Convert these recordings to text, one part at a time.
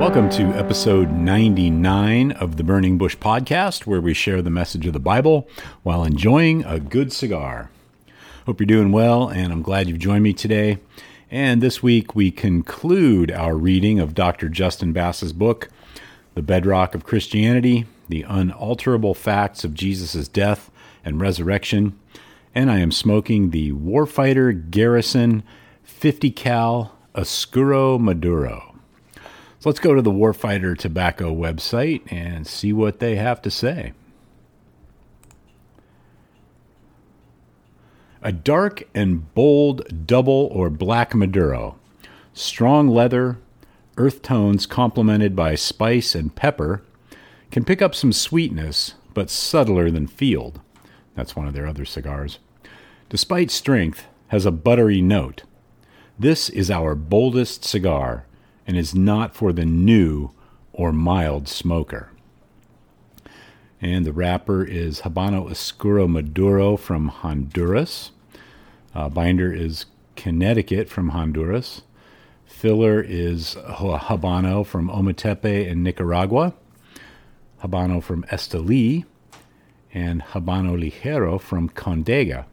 Welcome to episode 99 of the Burning Bush Podcast, where we share the message of the Bible while enjoying a good cigar. Hope you're doing well, and I'm glad you've joined me today. And this week we conclude our reading of Dr. Justin Bass's book, The Bedrock of Christianity, The Unalterable Facts of Jesus' Death and Resurrection. And I am smoking the Warfighter Garrison .50 Cal Oscuro Maduro. So let's go to the Warfighter Tobacco website and see what they have to say. A dark and bold double or black Maduro. Strong leather, earth tones complemented by spice and pepper. Can pick up some sweetness, but subtler than Field. That's one of their other cigars. Despite strength, has a buttery note. This is our boldest cigar, and is not for the new or mild smoker. And the wrapper is Habano Oscuro Maduro from Honduras. Binder is Connecticut from Honduras. Filler is Habano from Ometepe in Nicaragua. Habano from Estelí. And Habano Ligero from Condega.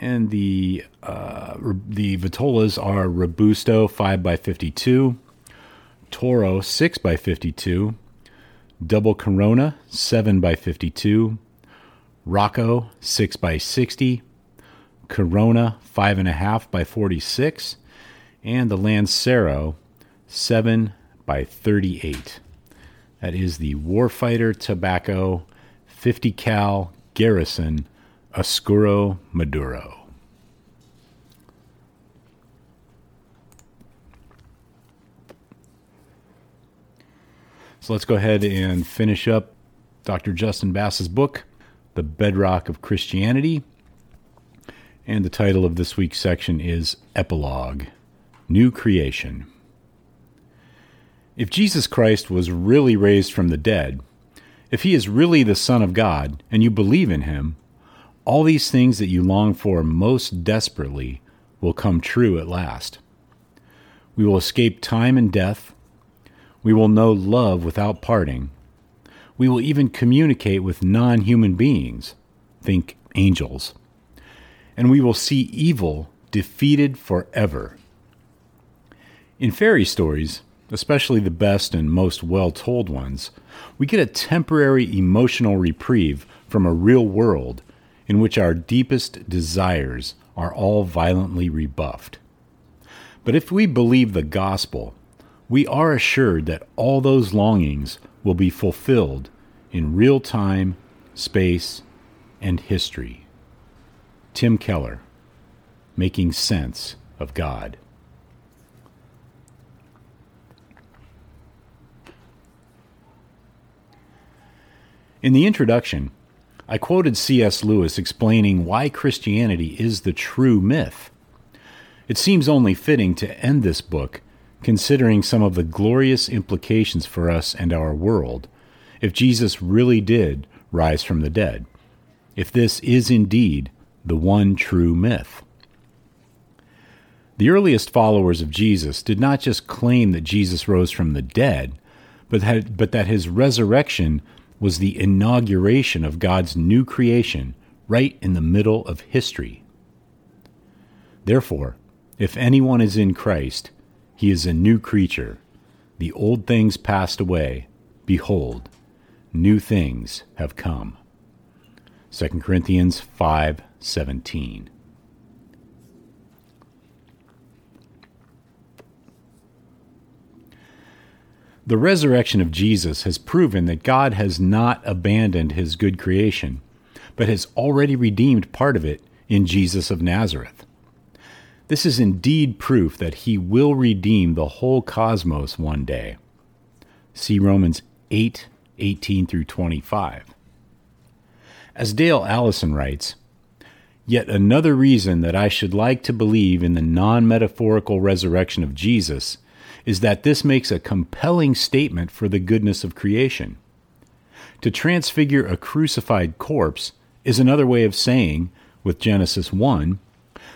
And the vitolas are Robusto 5x52, Toro 6x52, Double Corona 7x52, Rocco 6x60, Corona 5.5x46, and the Lancero 7x38. That is the Warfighter Tobacco .50 Cal Garrison Oscuro Maduro. So let's go ahead and finish up Dr. Justin Bass's book, The Bedrock of Christianity. And the title of this week's section is Epilogue, New Creation. If Jesus Christ was really raised from the dead, if he is really the Son of God and you believe in him, all these things that you long for most desperately will come true at last. We will escape time and death. We will know love without parting. We will even communicate with non-human beings, think angels. And we will see evil defeated forever. In fairy stories, especially the best and most well-told ones, we get a temporary emotional reprieve from a real world in which our deepest desires are all violently rebuffed. But if we believe the gospel, we are assured that all those longings will be fulfilled in real time, space, and history. Tim Keller, Making Sense of God. In the introduction, I quoted C.S. Lewis explaining why Christianity is the true myth. It seems only fitting to end this book, considering some of the glorious implications for us and our world, if Jesus really did rise from the dead, if this is indeed the one true myth. The earliest followers of Jesus did not just claim that Jesus rose from the dead, but that his resurrection was the inauguration of God's new creation right in the middle of history. Therefore, if anyone is in Christ, he is a new creature. The old things passed away. Behold, new things have come. 2 Corinthians 5:17. The resurrection of Jesus has proven that God has not abandoned his good creation, but has already redeemed part of it in Jesus of Nazareth. This is indeed proof that he will redeem the whole cosmos one day. See Romans 8:18 through 25. As Dale Allison writes, "Yet another reason that I should like to believe in the non-metaphorical resurrection of Jesus is that this makes a compelling statement for the goodness of creation. To transfigure a crucified corpse is another way of saying, with Genesis 1,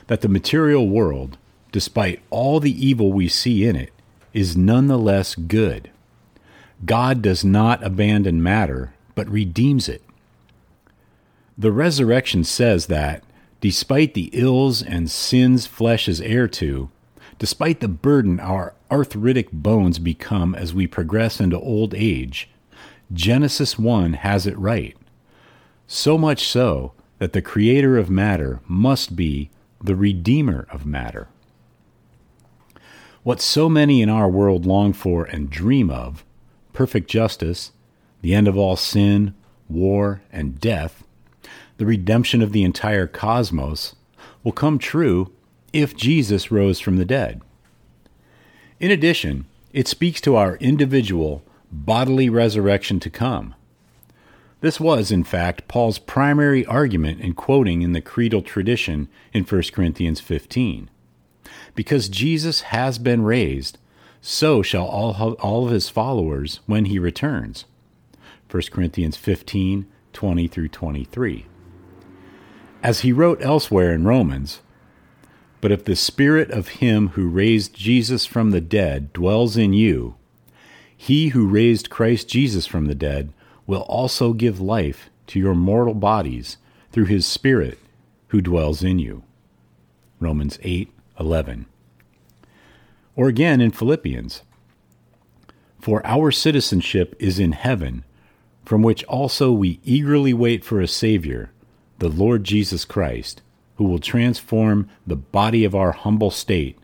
that the material world, despite all the evil we see in it, is nonetheless good. God does not abandon matter, but redeems it. The resurrection says that, despite the ills and sins flesh is heir to, despite the burden our arthritic bones become as we progress into old age, Genesis 1 has it right. So much so that the creator of matter must be the redeemer of matter. What so many in our world long for and dream of, perfect justice, the end of all sin, war, and death, the redemption of the entire cosmos, will come true if Jesus rose from the dead. In addition, it speaks to our individual bodily resurrection to come. This was, in fact, Paul's primary argument in quoting in the creedal tradition in 1 Corinthians 15. Because Jesus has been raised, so shall all of his followers when he returns. 1 Corinthians 15:20 through 23. As he wrote elsewhere in Romans, "But if the spirit of him who raised Jesus from the dead dwells in you, he who raised Christ Jesus from the dead will also give life to your mortal bodies through his spirit who dwells in you." Romans 8:11. Or again in Philippians, "For our citizenship is in heaven, from which also we eagerly wait for a Savior, the Lord Jesus Christ, who will transform the body of our humble state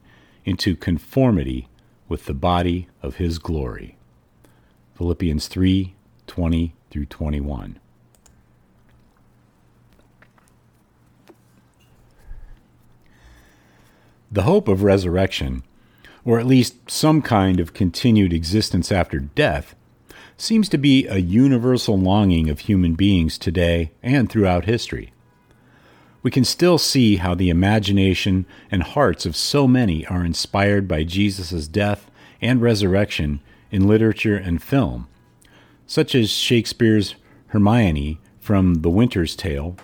into conformity with the body of his glory." Philippians 3:20 through 21. The hope of resurrection, or at least some kind of continued existence after death, seems to be a universal longing of human beings today and throughout history. We can still see how the imagination and hearts of so many are inspired by Jesus' death and resurrection in literature and film, such as Shakespeare's Hermione from The Winter's Tale,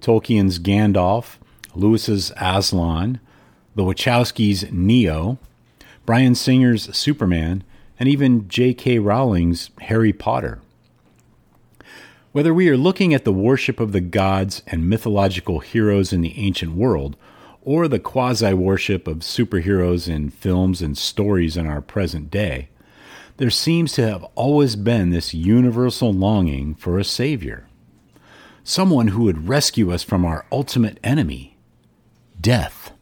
Tolkien's Gandalf, Lewis's Aslan, the Wachowskis' Neo, Bryan Singer's Superman, and even J.K. Rowling's Harry Potter. Whether we are looking at the worship of the gods and mythological heroes in the ancient world, or the quasi-worship of superheroes in films and stories in our present day, there seems to have always been this universal longing for a savior. Someone who would rescue us from our ultimate enemy, death.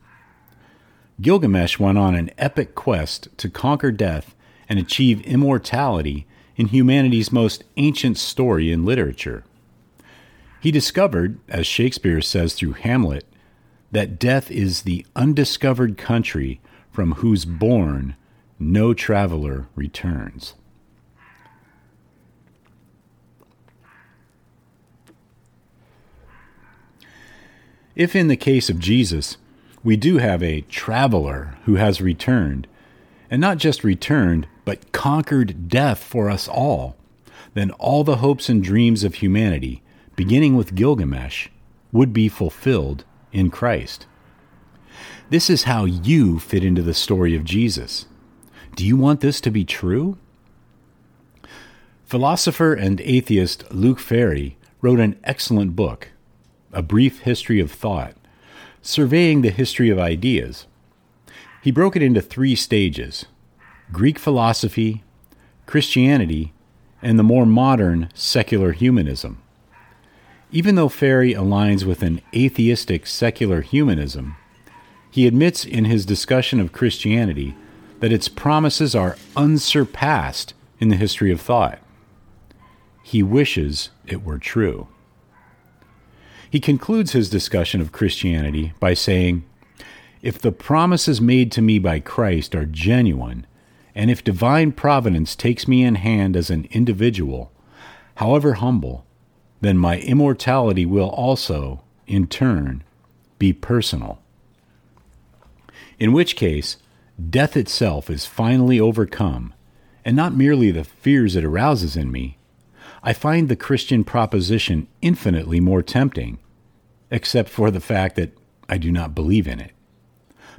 Gilgamesh went on an epic quest to conquer death and achieve immortality in humanity's most ancient story in literature. He discovered, as Shakespeare says through Hamlet, that death is the undiscovered country from whose bourne no traveler returns. If in the case of Jesus, we do have a traveler who has returned, and not just returned, but conquered death for us all, then all the hopes and dreams of humanity, beginning with Gilgamesh, would be fulfilled in Christ. This is how you fit into the story of Jesus. Do you want this to be true? Philosopher and atheist Luc Ferry wrote an excellent book, A Brief History of Thought, surveying the history of ideas. He broke it into three stages: Greek philosophy, Christianity, and the more modern secular humanism. Even though Ferry aligns with an atheistic secular humanism, he admits in his discussion of Christianity that its promises are unsurpassed in the history of thought. He wishes it were true. He concludes his discussion of Christianity by saying, "If the promises made to me by Christ are genuine, and if divine providence takes me in hand as an individual, however humble, then my immortality will also, in turn, be personal. In which case, death itself is finally overcome, and not merely the fears it arouses in me. I find the Christian proposition infinitely more tempting, except for the fact that I do not believe in it.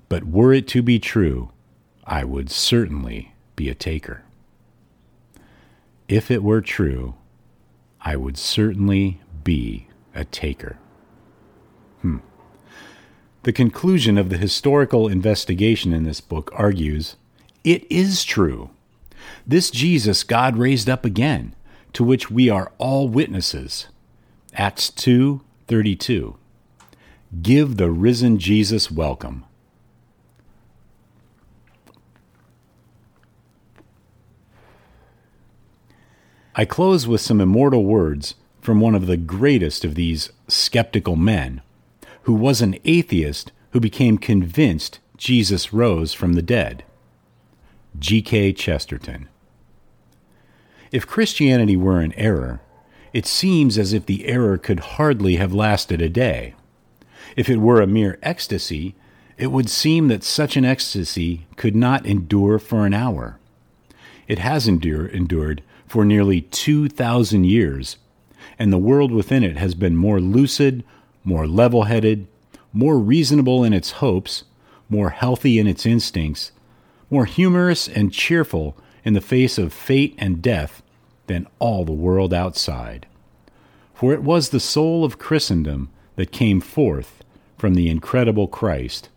But were it to be true, I would certainly be a taker. If it were true, I would certainly be a taker." The conclusion of the historical investigation in this book argues, it is true. This Jesus God raised up again, to which we are all witnesses. Acts 2:32. Give the risen Jesus welcome. I close with some immortal words from one of the greatest of these skeptical men, who was an atheist who became convinced Jesus rose from the dead. G.K. Chesterton. If Christianity were in error, it seems as if the error could hardly have lasted a day. If it were a mere ecstasy, it would seem that such an ecstasy could not endure for an hour. It has endured for nearly 2,000 years, and the world within it has been more lucid, more level-headed, more reasonable in its hopes, more healthy in its instincts, more humorous and cheerful in the face of fate and death than all the world outside. For it was the soul of Christendom that came forth from the incredible Christ,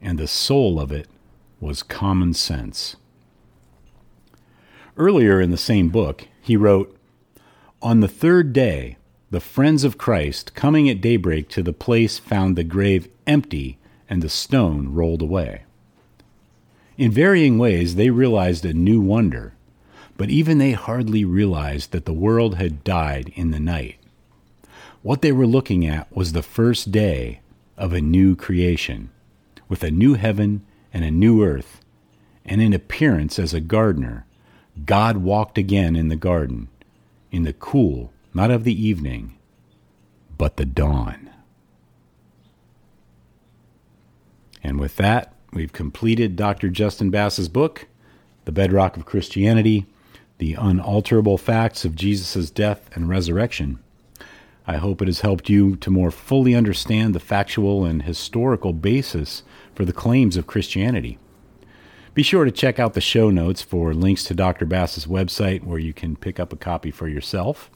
and the soul of it was common sense. Earlier in the same book, he wrote, "On the third day, the friends of Christ, coming at daybreak to the place, found the grave empty and the stone rolled away." In varying ways, they realized a new wonder, but even they hardly realized that the world had died in the night. What they were looking at was the first day of a new creation, with a new heaven and a new earth, and in appearance as a gardener, God walked again in the garden, in the cool, not of the evening, but the dawn. And with that, we've completed Dr. Justin Bass's book, The Bedrock of Christianity, The Unalterable Facts of Jesus' Death and Resurrection. I hope it has helped you to more fully understand the factual and historical basis for the claims of Christianity. Be sure to check out the show notes for links to Dr. Bass's website where you can pick up a copy for yourself.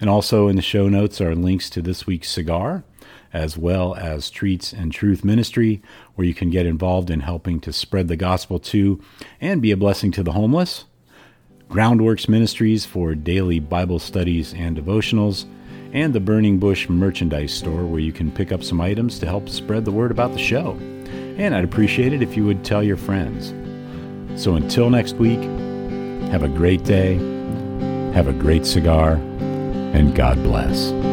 And also in the show notes are links to this week's cigar, as well as Treats and Truth Ministry, where you can get involved in helping to spread the gospel to and be a blessing to the homeless, Groundworks Ministries for daily Bible studies and devotionals, and the Burning Bush merchandise store, where you can pick up some items to help spread the word about the show. And I'd appreciate it if you would tell your friends. So until next week, have a great day, have a great cigar, and God bless.